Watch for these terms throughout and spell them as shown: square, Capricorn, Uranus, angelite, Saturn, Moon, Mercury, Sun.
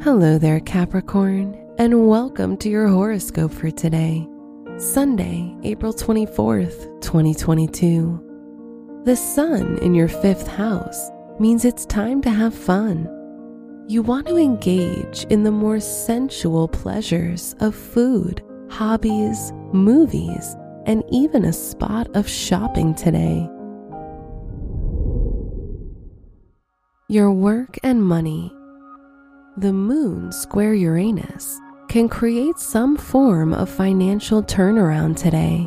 Hello there, Capricorn, and welcome to your horoscope for today, Sunday, April 24th, 2022. The sun in your 5th house means it's time to have fun. You want to engage in the more sensual pleasures of food, hobbies, movies, and even a spot of shopping today. Your work and money. The moon square Uranus can create some form of financial turnaround today.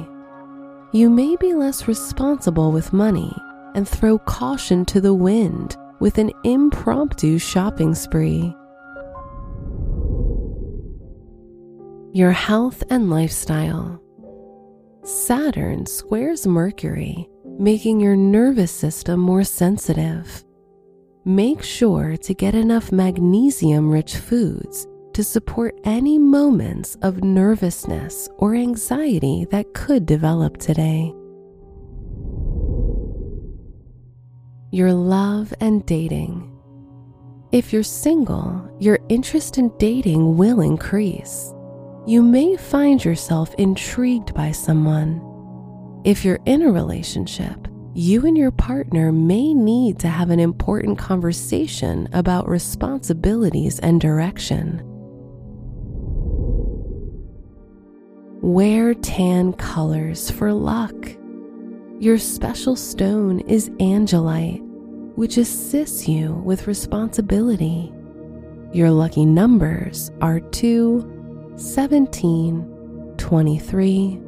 You may be less responsible with money and throw caution to the wind with an impromptu shopping spree. Your health and lifestyle. Saturn squares Mercury, making your nervous system more sensitive. Make sure to get enough magnesium-rich foods to support any moments of nervousness or anxiety that could develop today. Your love and dating. If you're single, your interest in dating will increase. You may find yourself intrigued by someone. If you're in a relationship, you and your partner may need to have an important conversation about responsibilities and direction. Wear tan colors for luck. Your special stone is angelite, which assists you with responsibility. Your lucky numbers are 2, 17, 23,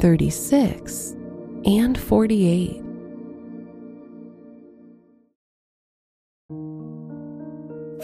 36, and 48.